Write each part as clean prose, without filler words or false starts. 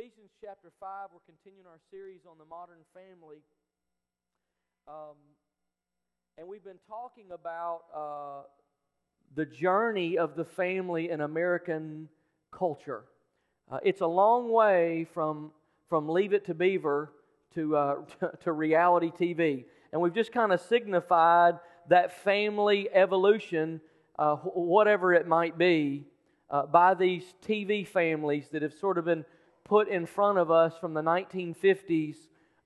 Ephesians chapter 5, we're continuing our series on the modern family. And we've been talking about the journey of the family in American culture. It's a long way from Leave It to Beaver to reality TV. And we've just kind of signified that family evolution, whatever it might be, by these TV families that have sort of been put in front of us from the 1950s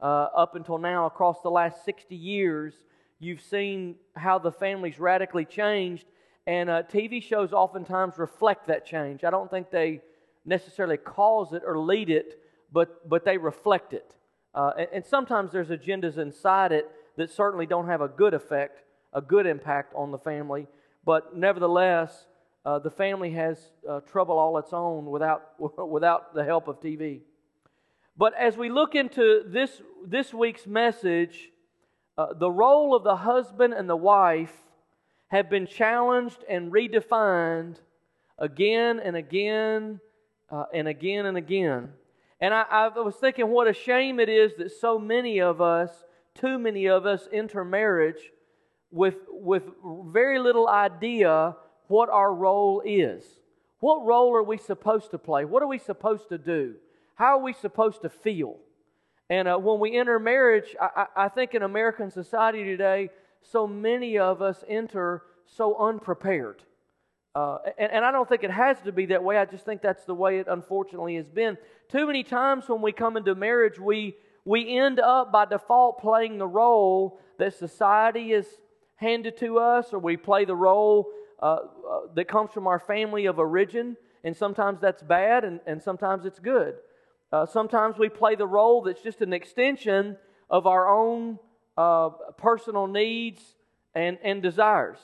up until now. Across the last 60 years, you've seen how the family's radically changed, and TV shows oftentimes reflect that change. I don't think they necessarily cause it or lead it, but they reflect it. And sometimes there's agendas inside it that certainly don't have a good effect, a good impact on the family. But nevertheless, the family has trouble all its own without the help of TV. But as we look into this week's message, the role of the husband and the wife have been challenged and redefined again and again and again and again. And I was thinking what a shame it is that so many of us, too many of us, enter marriage with very little idea what our role is. What role are we supposed to play? What are we supposed to do? How are we supposed to feel? And when we enter marriage, I think in American society today, so many of us enter so unprepared. And I don't think it has to be that way. I just think that's the way it unfortunately has been. Too many times when we come into marriage, we end up by default playing the role that society has handed to us, or we play the role that comes from our family of origin. And sometimes that's bad, and sometimes it's good. Sometimes we play the role that's just an extension of our own personal needs and desires.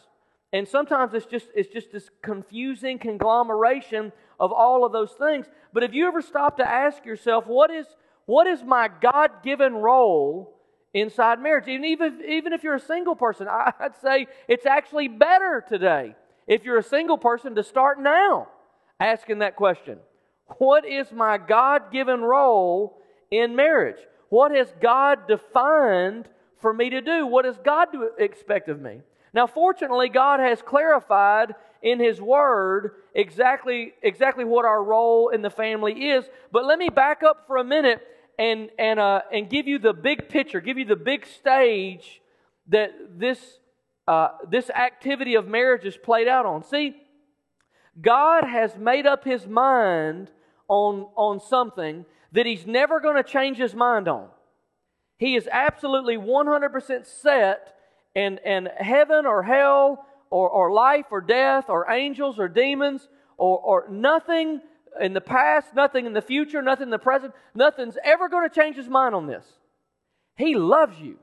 And sometimes it's just this confusing conglomeration of all of those things. But if you ever stop to ask yourself, what is my God-given role inside marriage? Even if you're a single person, I'd say it's actually better today, if you're a single person, to start now asking that question. What is my God-given role in marriage? What has God defined for me to do? What does God expect of me? Now, fortunately, God has clarified in His Word exactly what our role in the family is. But let me back up for a minute and give you the big picture, give you the big stage that this activity of marriage is played out on. See, God has made up His mind on something that He's never going to change His mind on. He is absolutely 100% set. And heaven or hell or life or death or angels or demons or nothing in the past, nothing in the future, nothing in the present, nothing's ever going to change His mind on this. He loves you.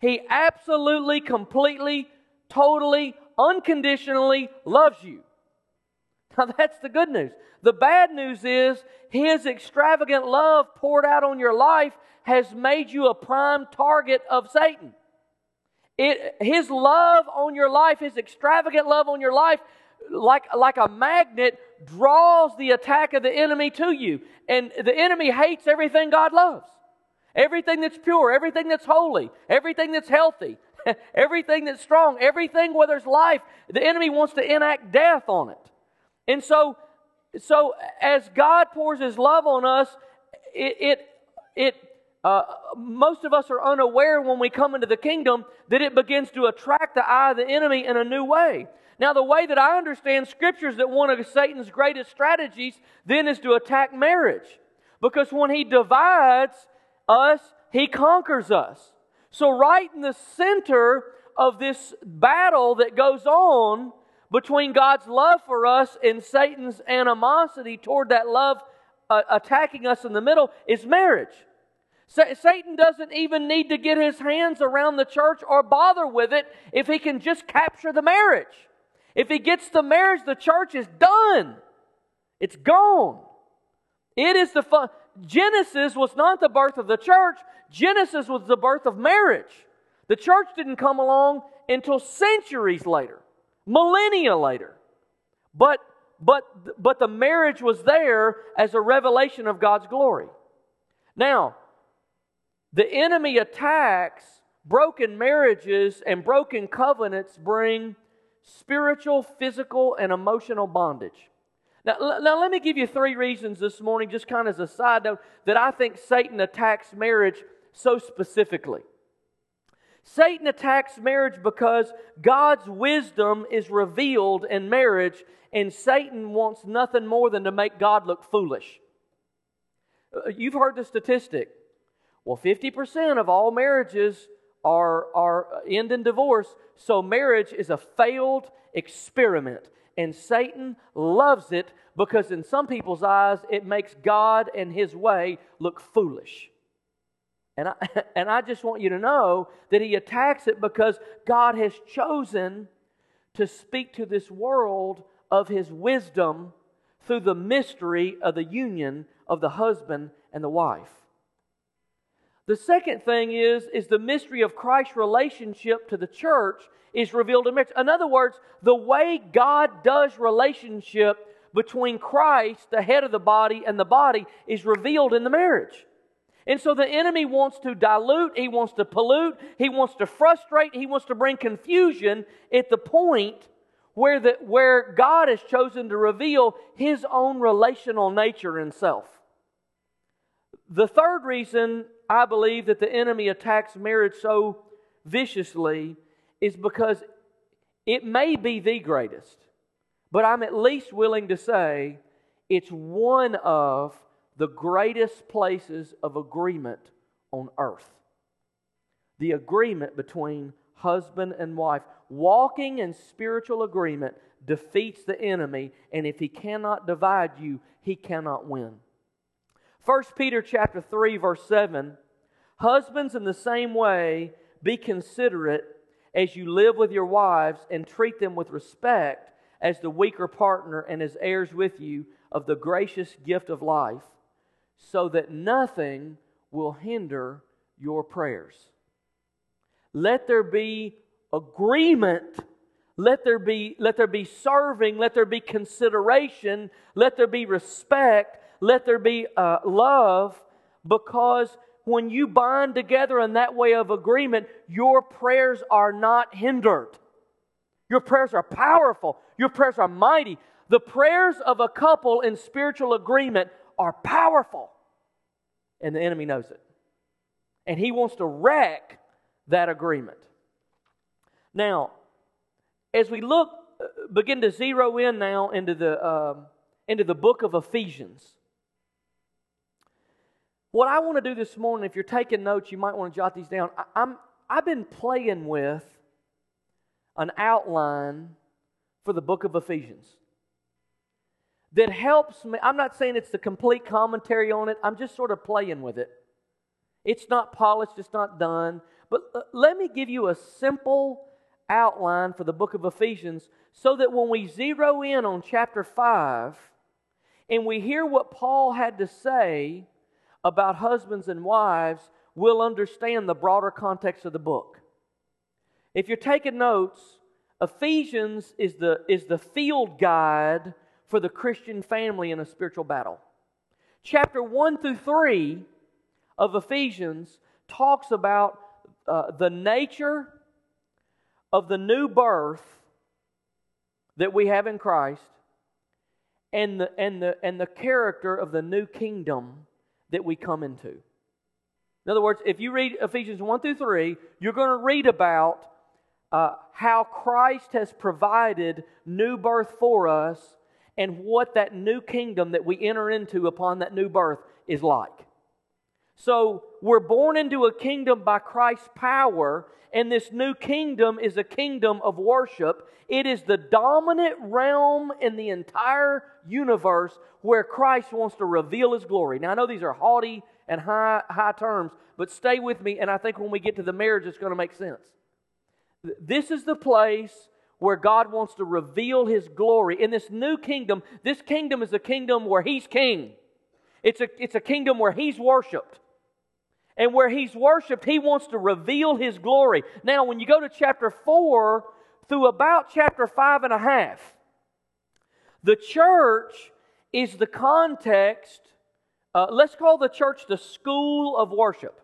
He absolutely, completely, totally, unconditionally loves you. Now that's the good news. The bad news is His extravagant love poured out on your life has made you a prime target of Satan. His love on your life, His extravagant love on your life, like a magnet, draws the attack of the enemy to you. And the enemy hates everything God loves. Everything that's pure, everything that's holy, everything that's healthy, everything that's strong, everything where there's life, the enemy wants to enact death on it. And so as God pours His love on us, most of us are unaware when we come into the kingdom that it begins to attract the eye of the enemy in a new way. Now, the way that I understand Scripture is that one of Satan's greatest strategies then is to attack marriage. Because when he divides us, he conquers us. So right in the center of this battle that goes on between God's love for us and Satan's animosity toward that love attacking us in the middle is marriage. Satan doesn't even need to get his hands around the church or bother with it if he can just capture the marriage. If he gets the marriage, the church is done. It's gone. It is the fun. Genesis was not the birth of the church. Genesis was the birth of marriage. The church didn't come along until centuries later, millennia later. But but the marriage was there as a revelation of God's glory. Now, the enemy attacks broken marriages, and broken covenants bring spiritual, physical, and emotional bondage. Now let me give you 3 reasons this morning, just kind of as a side note, that I think Satan attacks marriage so specifically. Satan attacks marriage because God's wisdom is revealed in marriage, and Satan wants nothing more than to make God look foolish. You've heard the statistic. Well, 50% of all marriages are end in divorce, so marriage is a failed experiment. And Satan loves it because in some people's eyes, it makes God and His way look foolish. And I just want you to know that he attacks it because God has chosen to speak to this world of His wisdom through the mystery of the union of the husband and the wife. The second thing is the mystery of Christ's relationship to the church is revealed in marriage. In other words, the way God does relationship between Christ, the head of the body, and the body is revealed in the marriage. And so the enemy wants to dilute, he wants to pollute, he wants to frustrate, he wants to bring confusion at the point where God has chosen to reveal His own relational nature in self. The third reason I believe that the enemy attacks marriage so viciously is because it may be the greatest, but I'm at least willing to say it's one of the greatest places of agreement on earth. The agreement between husband and wife. Walking in spiritual agreement defeats the enemy, and if he cannot divide you, he cannot win. 1 Peter chapter 3, verse 7, husbands, in the same way, be considerate as you live with your wives and treat them with respect as the weaker partner and as heirs with you of the gracious gift of life, so that nothing will hinder your prayers. Let there be agreement. Let there be serving. Let there be consideration. Let there be respect. Let there be love. Because when you bind together in that way of agreement, your prayers are not hindered. Your prayers are powerful. Your prayers are mighty. The prayers of a couple in spiritual agreement are powerful. And the enemy knows it. And he wants to wreck that agreement. Now, as we begin to zero in now into the book of Ephesians, what I want to do this morning, if you're taking notes, you might want to jot these down. I've been playing with an outline for the book of Ephesians that helps me. I'm not saying it's the complete commentary on it. I'm just sort of playing with it. It's not polished. It's not done. But let me give you a simple outline for the book of Ephesians so that when we zero in on chapter 5 and we hear what Paul had to say about husbands and wives, we'll understand the broader context of the book. If you're taking notes, Ephesians is the field guide for the Christian family in a spiritual battle. Chapter 1 through 3 of Ephesians talks about the nature of the new birth that we have in Christ and the character of the new kingdom that we come into. In other words, if you read Ephesians 1 through 3, you're going to read about how Christ has provided new birth for us and what that new kingdom that we enter into upon that new birth is like. So we're born into a kingdom by Christ's power, and this new kingdom is a kingdom of worship. It is the dominant realm in the entire universe where Christ wants to reveal His glory. Now I know these are haughty and high terms, but stay with me, and I think when we get to the marriage it's going to make sense. This is the place where God wants to reveal His glory. In this new kingdom, this kingdom is a kingdom where He's king. It's a kingdom where He's worshipped. And where He's worshipped, He wants to reveal His glory. Now, when you go to chapter 4 through about chapter 5 and a half, The church is the context, let's call the church the school of worship.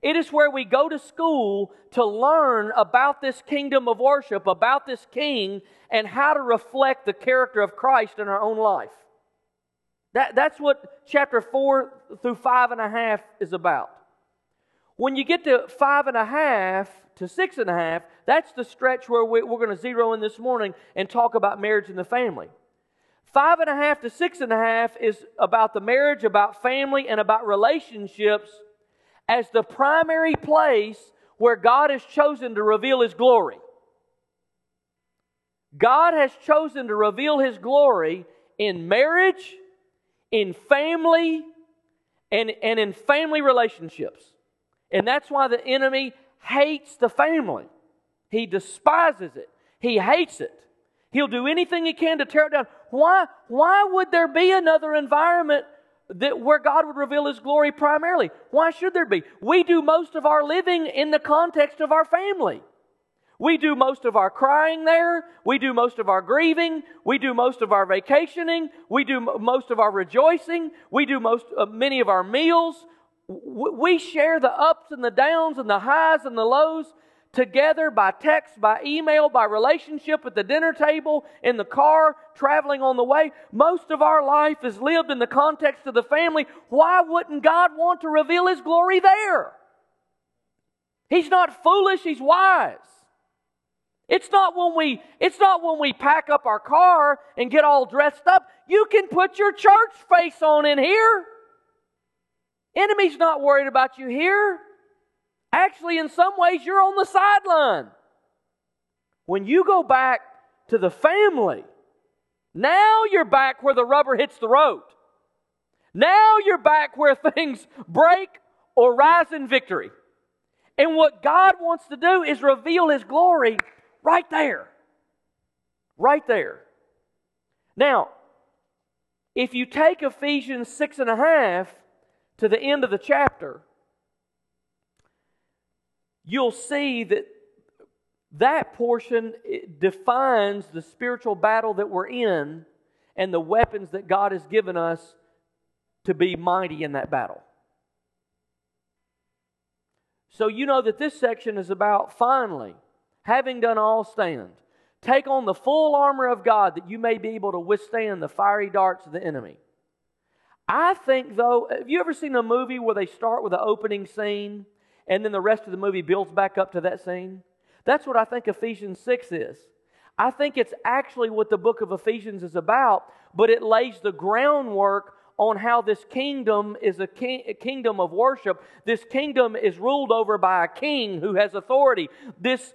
It is where we go to school to learn about this kingdom of worship, about this king, and how to reflect the character of Christ in our own life. That's what chapter 4 through 5.5 is about. When you get to 5.5 to 6.5, that's the stretch where we're going to zero in this morning and talk about marriage and the family. 5.5 to 6.5 is about the marriage, about family, and about relationships as the primary place where God has chosen to reveal His glory. God has chosen to reveal His glory in marriage, in family, and in family relationships. And that's why the enemy hates the family. He despises it. He hates it. He'll do anything he can to tear it down. Why would there be another environment where God would reveal His glory primarily? Why should there be? We do most of our living in the context of our family. We do most of our crying there. We do most of our grieving. We do most of our vacationing. We do most of our rejoicing. We do many of our meals. We share the ups and the downs and the highs and the lows together by text, by email, by relationship, at the dinner table, in the car, traveling on the way. Most of our life is lived in the context of the family. Why wouldn't God want to reveal His glory there? He's not foolish, He's wise. It's not when we pack up our car and get all dressed up. You can put your church face on in here. Enemy's not worried about you here. Actually, in some ways, you're on the sideline. When you go back to the family, now you're back where the rubber hits the road. Now you're back where things break or rise in victory. And what God wants to do is reveal His glory right there. Right there. Now, if you take Ephesians 6.5 to the end of the chapter, you'll see that that portion defines the spiritual battle that we're in and the weapons that God has given us to be mighty in that battle. So you know that this section is about, finally, having done all, stand. Take on the full armor of God that you may be able to withstand the fiery darts of the enemy. I think, though, have you ever seen a movie where they start with an opening scene and then the rest of the movie builds back up to that scene? That's what I think Ephesians 6 is. I think it's actually what the book of Ephesians is about, but it lays the groundwork on how this kingdom is a kingdom of worship. This kingdom is ruled over by a king who has authority. This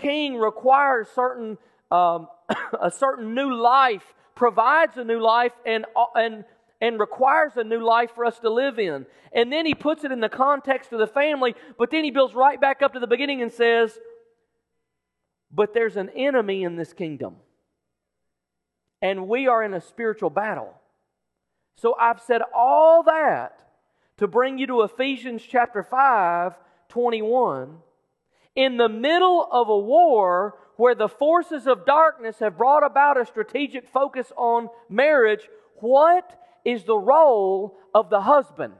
king requires a certain new life, provides a new life, and requires a new life for us to live in. And then he puts it in the context of the family, but then he builds right back up to the beginning and says, but there's an enemy in this kingdom. And we are in a spiritual battle. So I've said all that to bring you to Ephesians chapter 5:21. In the middle of a war where the forces of darkness have brought about a strategic focus on marriage, what is the role of the husband?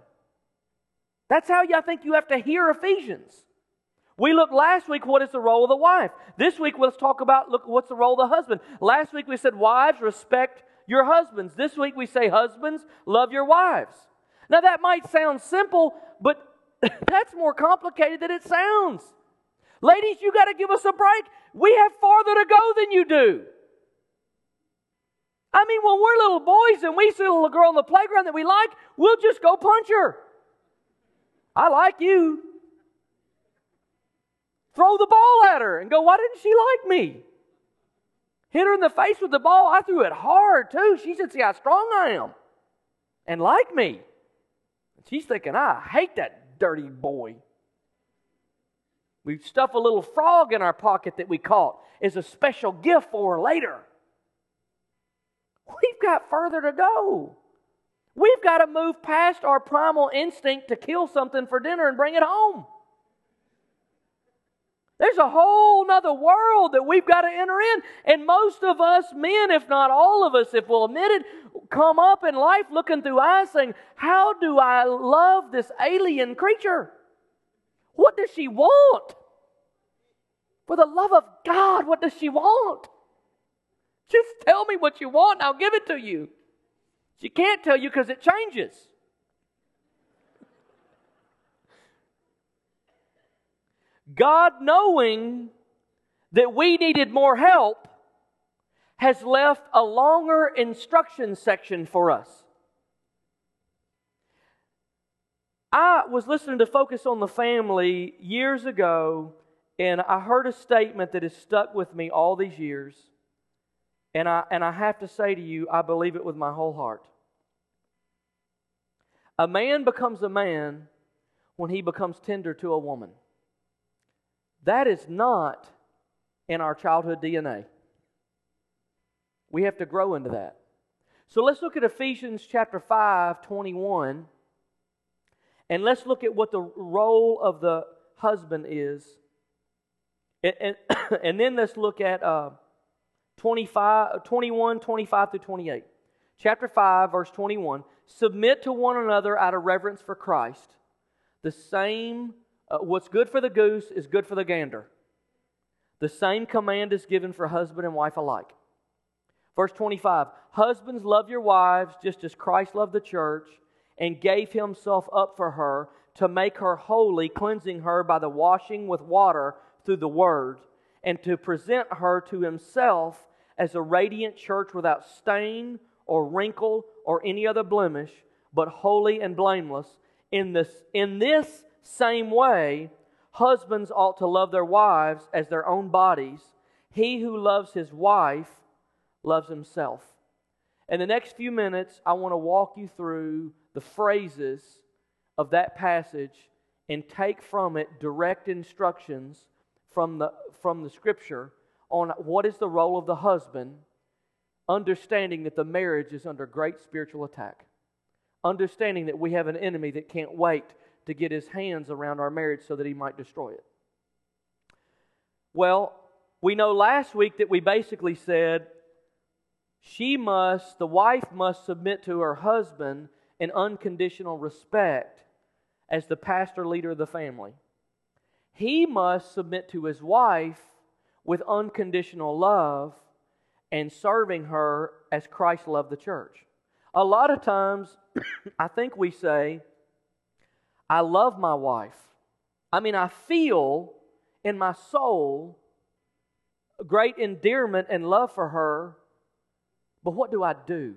That's how I think you have to hear Ephesians. We looked last week, what is the role of the wife? This week, let's talk about, look, what's the role of the husband? Last week, we said, wives, respect your husbands. This week, we say, husbands, love your wives. Now, that might sound simple, but that's more complicated than it sounds. Ladies, you got to give us a break. We have farther to go than you do. I mean, when we're little boys and we see a little girl on the playground that we like, we'll just go punch her. I like you. Throw the ball at her and go, why didn't she like me? Hit her in the face with the ball. I threw it hard, too. She said, see how strong I am and like me. She's thinking, I hate that dirty boy. We stuff a little frog in our pocket that we caught as a special gift for her later. We've got further to go. We've got to move past our primal instinct to kill something for dinner and bring it home. There's a whole nother world that we've got to enter in. And most of us men, if not all of us, if we'll admit it, come up in life looking through eyes saying, how do I love this alien creature? What does she want? For the love of God, what does she want? Just tell me what you want and I'll give it to you. She can't tell you because it changes. God, knowing that we needed more help, has left a longer instruction section for us. I was listening to Focus on the Family years ago, and I heard a statement that has stuck with me all these years, and I have to say to you, I believe it with my whole heart. A man becomes a man when he becomes tender to a woman. That is not in our childhood DNA. We have to grow into that. So let's look at Ephesians chapter 5:21, and let's look at what the role of the husband is. And then let's look at 21, 25 through 28. Chapter 5, verse 21, submit to one another out of reverence for Christ. The same what's good for the goose is good for the gander. The same command is given for husband and wife alike. Verse 25, husbands, love your wives just as Christ loved the church and gave himself up for her to make her holy, cleansing her by the washing with water through the word, and to present her to himself as a radiant church without stain or wrinkle or any other blemish, but holy and blameless. In this same way, husbands ought to love their wives as their own bodies. He who loves his wife loves himself. In the next few minutes, I want to walk you through the phrases of that passage and take from it direct instructions from the Scripture on what is the role of the husband, understanding that the marriage is under great spiritual attack, understanding that we have an enemy that can't wait to get his hands around our marriage so that he might destroy it. Well, we know last week that we basically said the wife must submit to her husband in unconditional respect as the pastor leader of the family. He must submit to his wife with unconditional love and serving her as Christ loved the church. A lot of times, I think we say, I love my wife. I mean, I feel in my soul great endearment and love for her, but what do I do?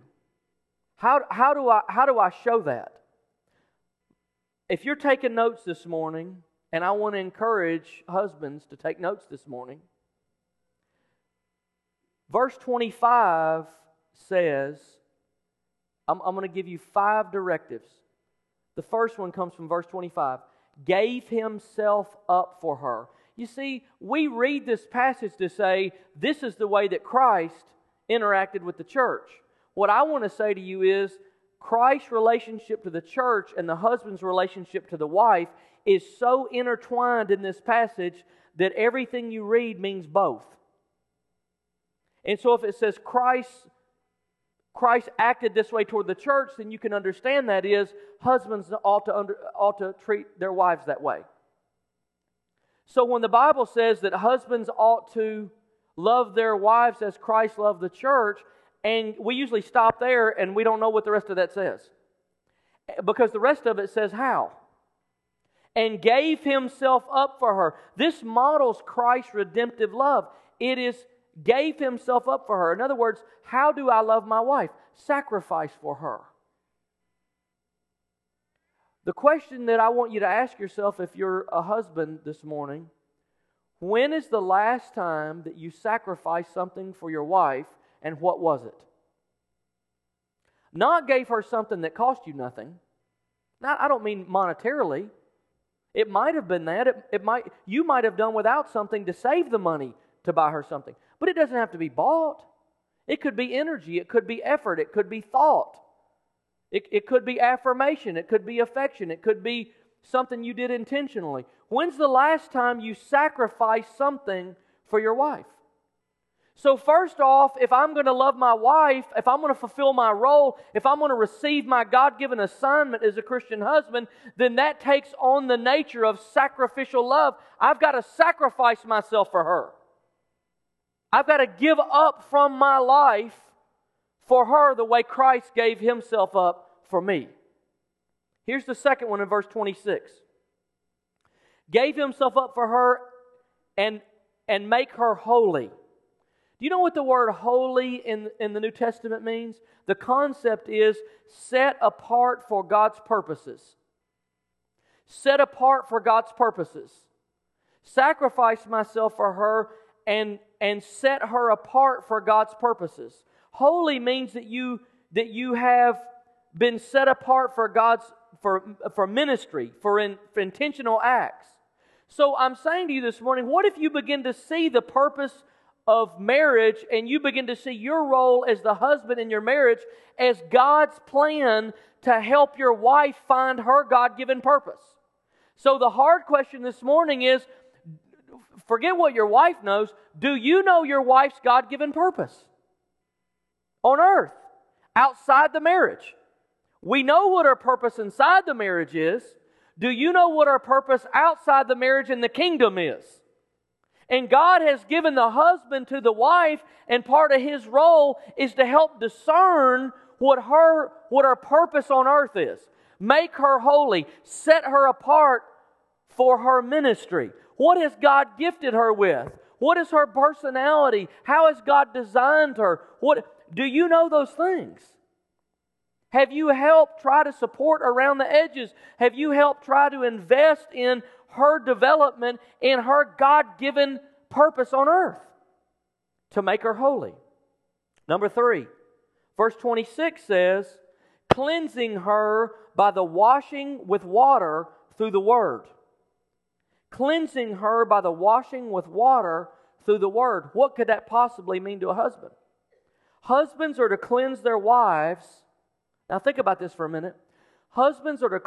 How do I show that? If you're taking notes this morning, and I want to encourage husbands to take notes this morning, verse 25 says, I'm going to give you 5 directives. The first one comes from verse 25. Gave himself up for her. You see, we read this passage to say, this is the way that Christ interacted with the church. What I want to say to you is, Christ's relationship to the church and the husband's relationship to the wife is so intertwined in this passage that everything you read means both. And so if it says Christ acted this way toward the church, then you can understand that is husbands ought to treat their wives that way. So when the Bible says that husbands ought to love their wives as Christ loved the church, and we usually stop there and we don't know what the rest of that says, because the rest of it says how. And gave himself up for her. This models Christ's redemptive love. It is gave himself up for her. In other words, how do I love my wife? Sacrifice for her. The question that I want you to ask yourself if you're a husband this morning, when is the last time that you sacrificed something for your wife, and what was it? Not gave her something that cost you nothing. Now, I don't mean monetarily. It might have been that. You might have done without something to save the money to buy her something. But it doesn't have to be bought. It could be energy. It could be effort. It could be thought. It could be affirmation. It could be affection. It could be something you did intentionally. When's the last time you sacrificed something for your wife? So first off, if I'm going to love my wife, if I'm going to fulfill my role, if I'm going to receive my God-given assignment as a Christian husband, then that takes on the nature of sacrificial love. I've got to sacrifice myself for her. I've got to give up from my life for her the way Christ gave Himself up for me. Here's the second one in verse 26. Gave Himself up for her and make her holy. Do you know what the word holy in the New Testament means? The concept is set apart for God's purposes. Set apart for God's purposes. Sacrifice myself for her and set her apart for God's purposes. Holy means that you have been set apart for God's for ministry, for intentional acts. So I'm saying to you this morning, what if you begin to see the purpose of marriage, and you begin to see your role as the husband in your marriage as God's plan to help your wife find her God-given purpose? So the hard question this morning is, forget what your wife knows, do you know your wife's God-given purpose on earth, outside the marriage? We know what our purpose inside the marriage is. Do you know what our purpose outside the marriage in the kingdom is? And God has given the husband to the wife, and part of his role is to help discern what her purpose on earth is. Make her holy. Set her apart for her ministry. What has God gifted her with? What is her personality? How has God designed her? What do you know those things? Have you helped try to support around the edges? Have you helped try to invest in her development in her God-given purpose on earth to make her holy? Number 3, verse 26 says, cleansing her by the washing with water through the Word. Cleansing her by the washing with water through the Word. What could that possibly mean to a husband? Husbands are to cleanse their wives. Now think about this for a minute. Husbands are to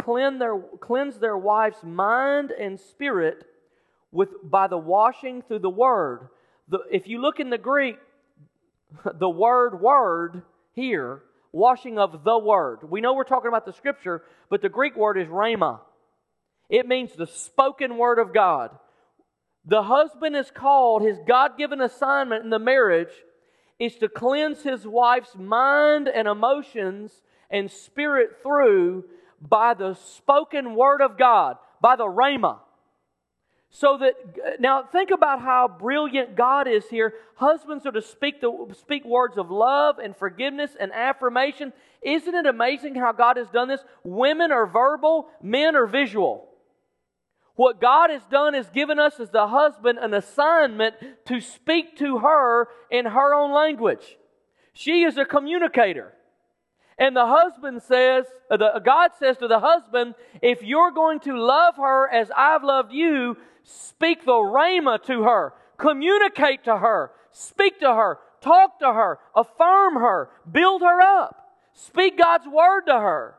cleanse their wife's mind and spirit by the washing through the Word. If you look in the Greek, the word here, washing of the Word. We know we're talking about the Scripture, but the Greek word is rhema. It means the spoken Word of God. The husband is called, his God-given assignment in the marriage is to cleanse his wife's mind and emotions and spirit through by the spoken Word of God, by the rhema. So that, now think about how brilliant God is here. Husbands are to speak words of love and forgiveness and affirmation. Isn't it amazing how God has done this? Women are verbal, men are visual. What God has done is given us as the husband an assignment to speak to her in her own language. She is a communicator. And the husband says, God says to the husband, if you're going to love her as I've loved you, speak the rhema to her. Communicate to her. Speak to her. Talk to her. Affirm her. Build her up. Speak God's word to her.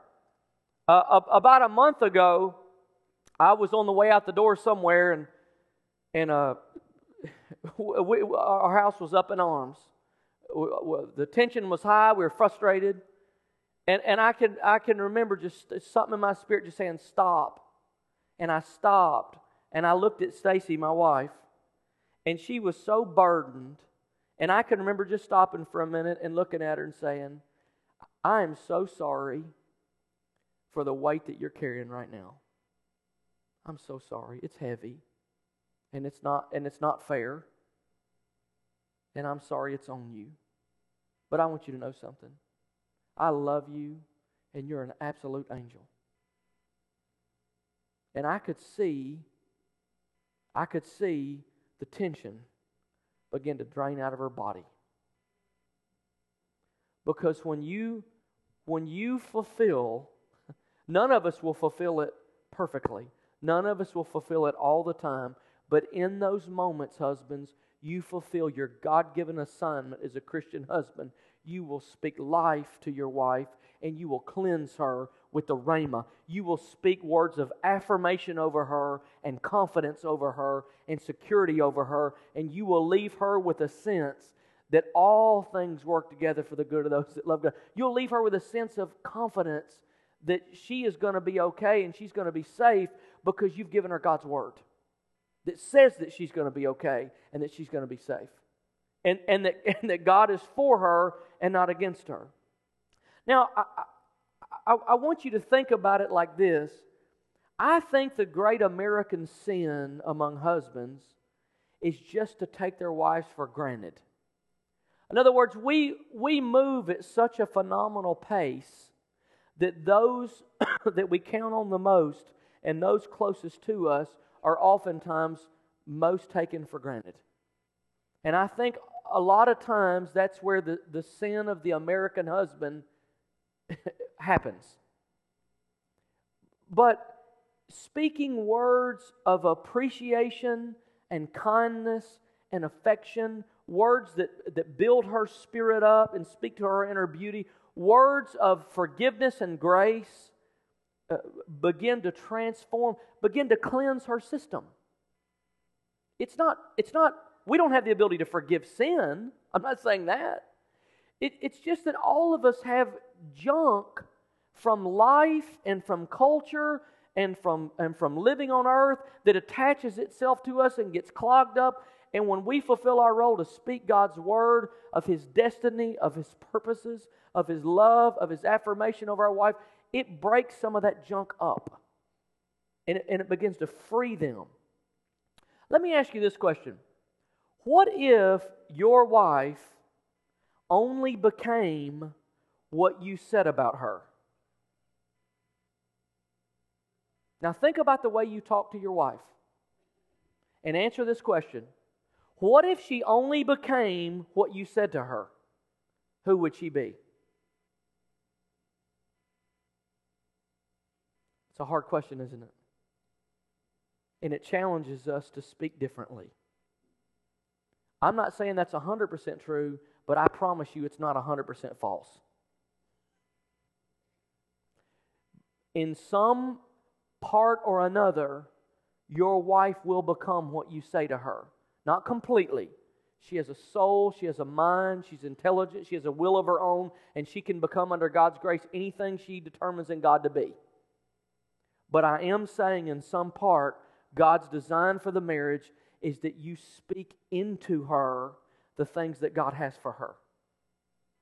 About a month ago, I was on the way out the door somewhere, and our house was up in arms. The tension was high. We were frustrated. And I can remember just something in my spirit just saying, stop. And I stopped. And I looked at Stacy, my wife. And she was so burdened. And I can remember just stopping for a minute and looking at her and saying, I am so sorry for the weight that you're carrying right now. I'm so sorry. It's heavy. And it's not fair. And I'm sorry it's on you. But I want you to know something. I love you, and you're an absolute angel. And I could see the tension begin to drain out of her body. Because when you fulfill, none of us will fulfill it perfectly. None of us will fulfill it all the time. But in those moments, husbands, you fulfill your God-given assignment as a Christian husband. You will speak life to your wife, and you will cleanse her with the rhema. You will speak words of affirmation over her and confidence over her and security over her. And you will leave her with a sense that all things work together for the good of those that love God. You'll leave her with a sense of confidence that she is going to be okay and she's going to be safe because you've given her God's word that says that she's going to be okay and that she's going to be safe. And that God is for her and not against her. Now, I want you to think about it like this. I think the great American sin among husbands is just to take their wives for granted. In other words, we move at such a phenomenal pace that those that we count on the most and those closest to us are oftentimes most taken for granted. And I think a lot of times that's where the sin of the American husband happens. But speaking words of appreciation and kindness and affection, words that build her spirit up and speak to her inner beauty, words of forgiveness and grace begin to transform, begin to cleanse her system. It's not. We don't have the ability to forgive sin. I'm not saying that. It's just that all of us have junk from life and from culture and from living on earth that attaches itself to us and gets clogged up. And when we fulfill our role to speak God's word of His destiny, of His purposes, of His love, of His affirmation over our wife, it breaks some of that junk up. And it begins to free them. Let me ask you this question. What if your wife only became what you said about her? Now think about the way you talk to your wife and answer this question. What if she only became what you said to her? Who would she be? It's a hard question, isn't it? And it challenges us to speak differently. I'm not saying that's 100% true, but I promise you it's not 100% false. In some part or another, your wife will become what you say to her. Not completely. She has a soul, she has a mind, she's intelligent, she has a will of her own, and she can become under God's grace anything she determines in God to be. But I am saying in some part, God's design for the marriage is that you speak into her the things that God has for her.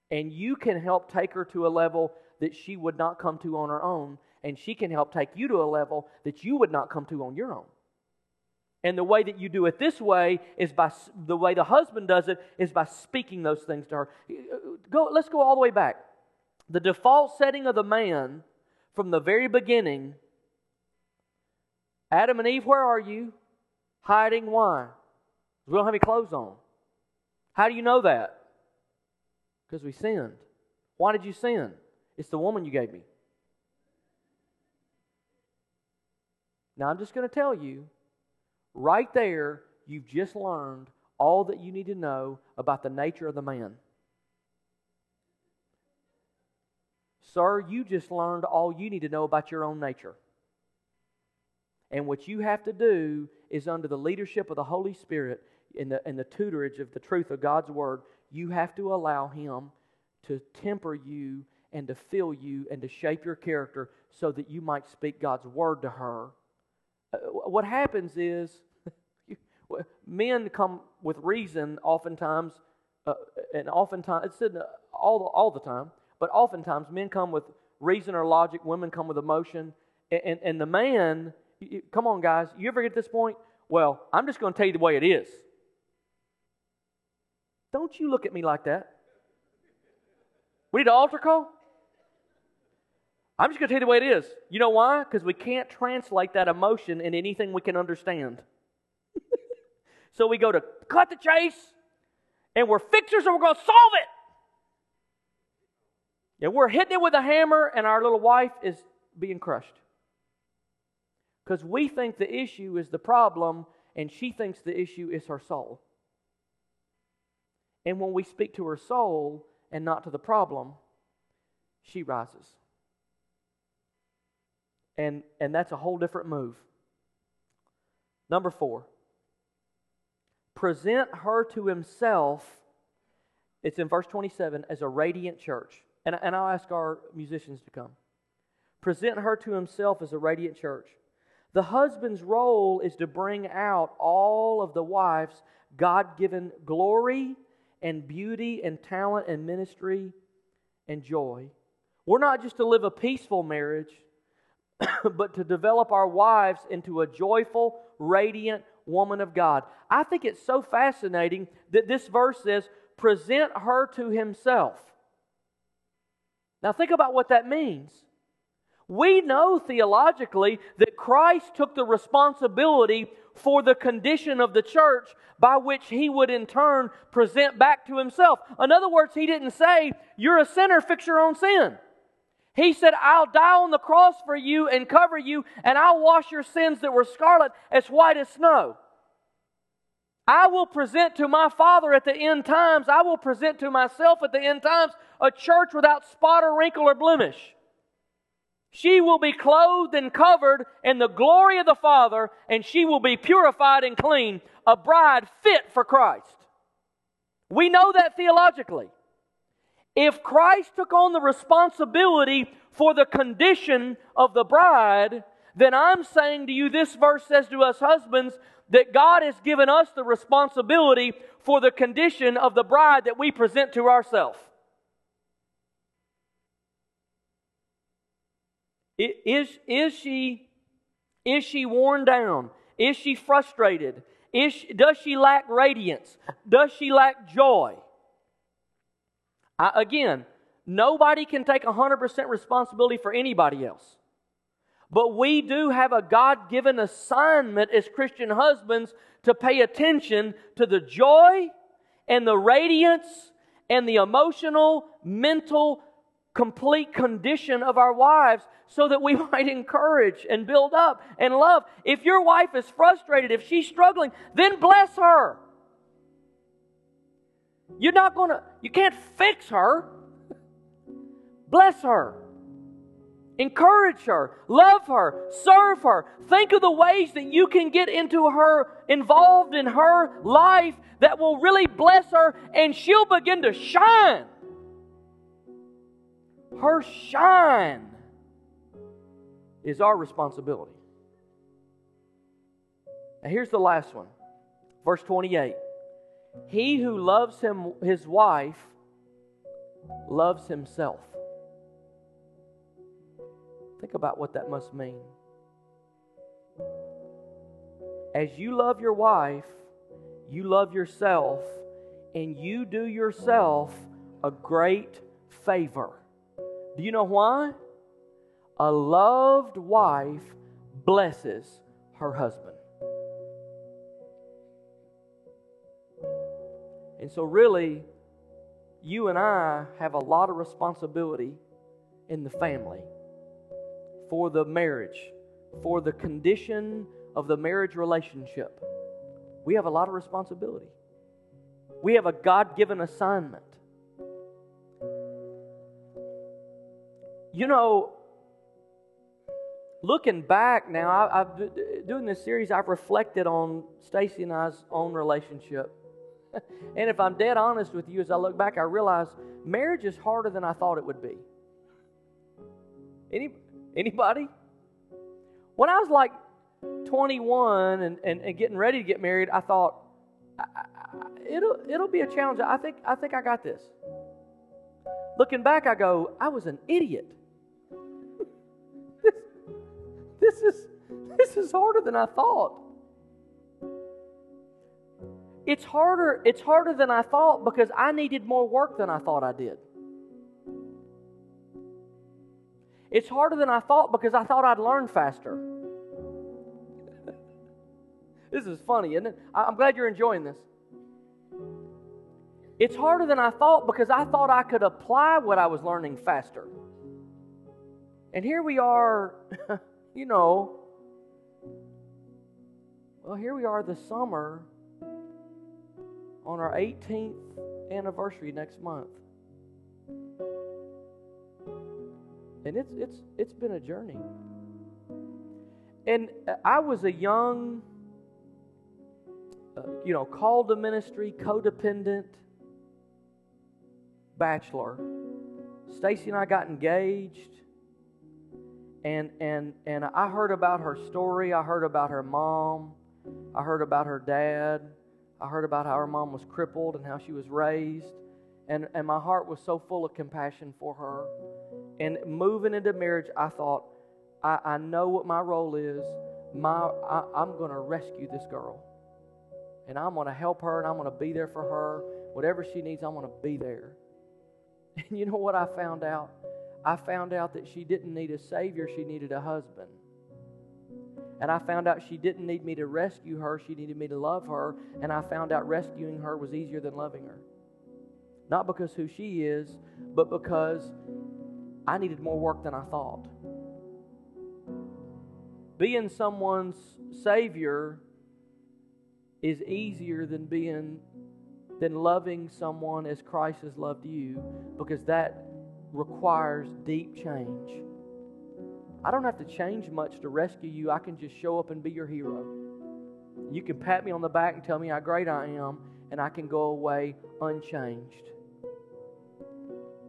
And you can help take her to a level that she would not come to on her own, and she can help take you to a level that you would not come to on your own. And the way that you do it this way is by, the way the husband does it is by speaking those things to her. Let's go all the way back. The default setting of the man from the very beginning, Adam and Eve, where are you? Hiding, why? We don't have any clothes on. How do you know that? Because we sinned. Why did you sin? It's the woman you gave me. Now I'm just going to tell you, right there, you've just learned all that you need to know about the nature of the man. Sir, you just learned all you need to know about your own nature. And what you have to do is under the leadership of the Holy Spirit and the tutorage of the truth of God's Word, you have to allow Him to temper you and to fill you and to shape your character so that you might speak God's Word to her. What happens is men come with reason oftentimes, oftentimes men come with reason or logic, women come with emotion, and the man... Come on, guys. You ever get to this point? Well, I'm just going to tell you the way it is. Don't you look at me like that. We need an altar call? I'm just going to tell you the way it is. You know why? Because we can't translate that emotion into anything we can understand. So we go to cut the chase, and we're fixers, and we're going to solve it. And we're hitting it with a hammer, and our little wife is being crushed. Because we think the issue is the problem, and she thinks the issue is her soul. And when we speak to her soul and not to the problem, she rises. And that's a whole different move. Number 4, present her to himself, it's in verse 27, as a radiant church. And I'll ask our musicians to come. Present her to himself as a radiant church. The husband's role is to bring out all of the wife's God-given glory and beauty and talent and ministry and joy. We're not just to live a peaceful marriage, but to develop our wives into a joyful, radiant woman of God. I think it's so fascinating that this verse says, present her to himself. Now think about what that means. We know theologically that Christ took the responsibility for the condition of the church by which He would in turn present back to Himself. In other words, He didn't say, you're a sinner, fix your own sin. He said, I'll die on the cross for you and cover you, and I'll wash your sins that were scarlet as white as snow. I will present to my Father at the end times, I will present to myself at the end times, a church without spot or wrinkle or blemish. She will be clothed and covered in the glory of the Father, and she will be purified and clean, a bride fit for Christ. We know that theologically. If Christ took on the responsibility for the condition of the bride, then I'm saying to you, this verse says to us husbands, that God has given us the responsibility for the condition of the bride that we present to ourselves. Is she worn down? Is she frustrated? Does she lack radiance? Does she lack joy? Again, nobody can take 100% responsibility for anybody else. But we do have a God-given assignment as Christian husbands to pay attention to the joy and the radiance and the emotional, mental, complete condition of our wives so that we might encourage and build up and love. If your wife is frustrated, if she's struggling, then bless her. You can't fix her. Bless her. Encourage her. Love her. Serve her. Think of the ways that you can get involved in her life that will really bless her, and she'll begin to shine. Her shine is our responsibility. Now here's the last one. Verse 28. He who loves his wife loves himself. Think about what that must mean. As you love your wife, you love yourself, and you do yourself a great favor. Do you know why? A loved wife blesses her husband. And so really, you and I have a lot of responsibility in the family, for the marriage, for the condition of the marriage relationship. We have a lot of responsibility. We have a God-given assignment. You know, looking back now, I've doing this series, I've reflected on Stacy and I's own relationship. And if I'm dead honest with you, as I look back, I realize marriage is harder than I thought it would be. Anybody? When I was like 21 and getting ready to get married, I thought, it'll be a challenge. I think I got this. Looking back, I go, I was an idiot. This is harder than I thought. It's harder than I thought because I needed more work than I thought I did. It's harder than I thought because I thought I'd learn faster. This is funny, isn't it? I'm glad you're enjoying this. It's harder than I thought because I thought I could apply what I was learning faster. And here we are, here we are this summer on our 18th anniversary next month. And it's been a journey. And I was a young, called to ministry, codependent bachelor. Stacy and I got engaged, and I heard about her story. I heard about her mom. I heard about her dad. I heard about how her mom was crippled and how she was raised. And my heart was so full of compassion for her. And moving into marriage, I thought, I know what my role is. I'm going to rescue this girl. And I'm going to help her, and I'm going to be there for her. Whatever she needs, I'm going to be there. And you know what I found out? I found out that she didn't need a savior. She needed a husband. And I found out she didn't need me to rescue her. She needed me to love her. And I found out rescuing her was easier than loving her. Not because who she is, but because I needed more work than I thought. Being someone's savior is easier than loving someone as Christ has loved you, because that requires deep change. I don't have to change much to rescue you. I can just show up and be your hero. You can pat me on the back and tell me how great I am, and I can go away unchanged.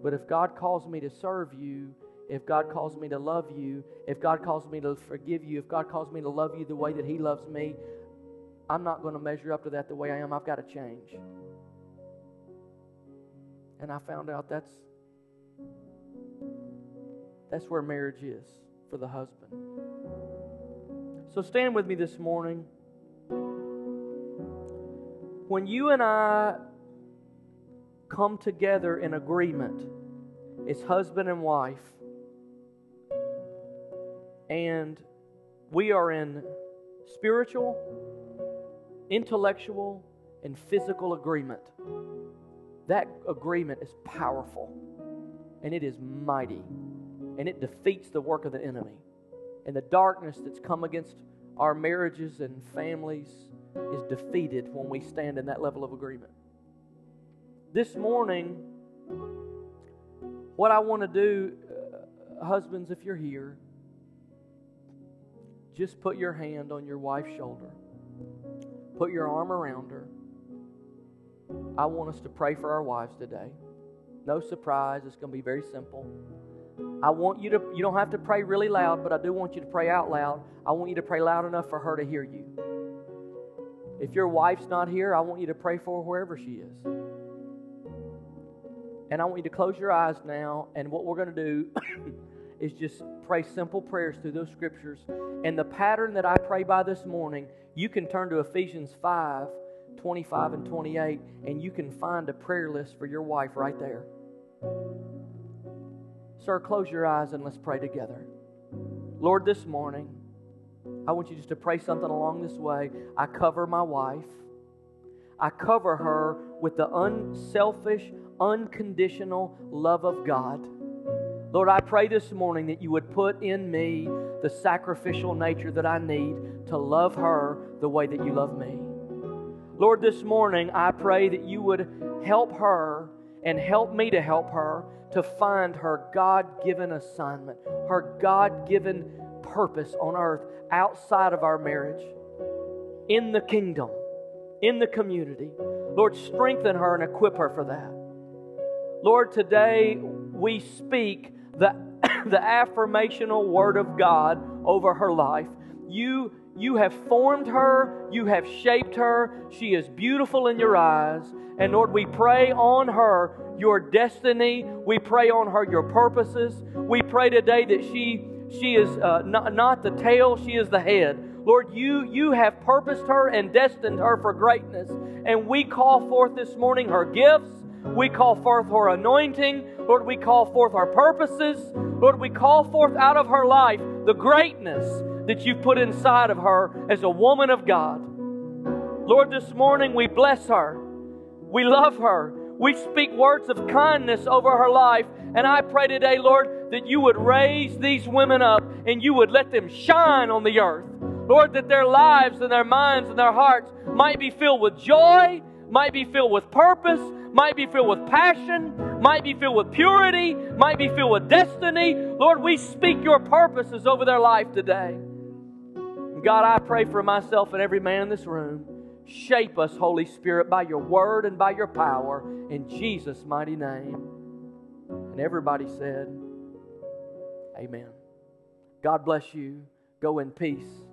But if God calls me to serve you, if God calls me to love you, if God calls me to forgive you, if God calls me to love you the way that He loves me, I'm not going to measure up to that the way I am. I've got to change. And I found out that's where marriage is for the husband. So stand with me this morning. When you and I come together in agreement, it's husband and wife, and we are in spiritual, intellectual, and physical agreement. That agreement is powerful, and it is mighty, and it defeats the work of the enemy. And the darkness that's come against our marriages and families is defeated when we stand in that level of agreement. This morning, what I want to do, husbands, if you're here, just put your hand on your wife's shoulder. Put your arm around her. I want us to pray for our wives today. No surprise, it's going to be very simple. I want you to, you don't have to pray really loud, but I do want you to pray out loud. I want you to pray loud enough for her to hear you. If your wife's not here, I want you to pray for her wherever she is. And I want you to close your eyes now, and what we're going to do is just pray simple prayers through those scriptures. And the pattern that I pray by this morning, you can turn to Ephesians 5, 25 and 28, and you can find a prayer list for your wife right there. Sir, close your eyes and let's pray together. Lord, this morning, I want you just to pray something along this way. I cover my wife. I cover her with the unselfish, unconditional love of God. Lord, I pray this morning that you would put in me the sacrificial nature that I need to love her the way that you love me. Lord, this morning I pray that you would help her and help me to help her to find her God-given assignment, her God-given purpose on earth outside of our marriage, in the kingdom, in the community. Lord, strengthen her and equip her for that. Lord, today we speak the affirmational word of God over her life. You have formed her. You have shaped her. She is beautiful in your eyes. And Lord, we pray on her your destiny. We pray on her your purposes. We pray today that she is not the tail, she is the head. Lord, you have purposed her and destined her for greatness. And we call forth this morning her gifts. We call forth her anointing. Lord, we call forth her purposes. Lord, we call forth out of her life the greatness that you've put inside of her as a woman of God. Lord, this morning we bless her. We love her. We speak words of kindness over her life. And I pray today, Lord, that you would raise these women up and you would let them shine on the earth. Lord, that their lives and their minds and their hearts might be filled with joy, might be filled with purpose, might be filled with passion, might be filled with purity, might be filled with destiny. Lord, we speak your purposes over their life today. God, I pray for myself and every man in this room. Shape us, Holy Spirit, by your word and by your power, in Jesus' mighty name. And everybody said, amen. God bless you. Go in peace.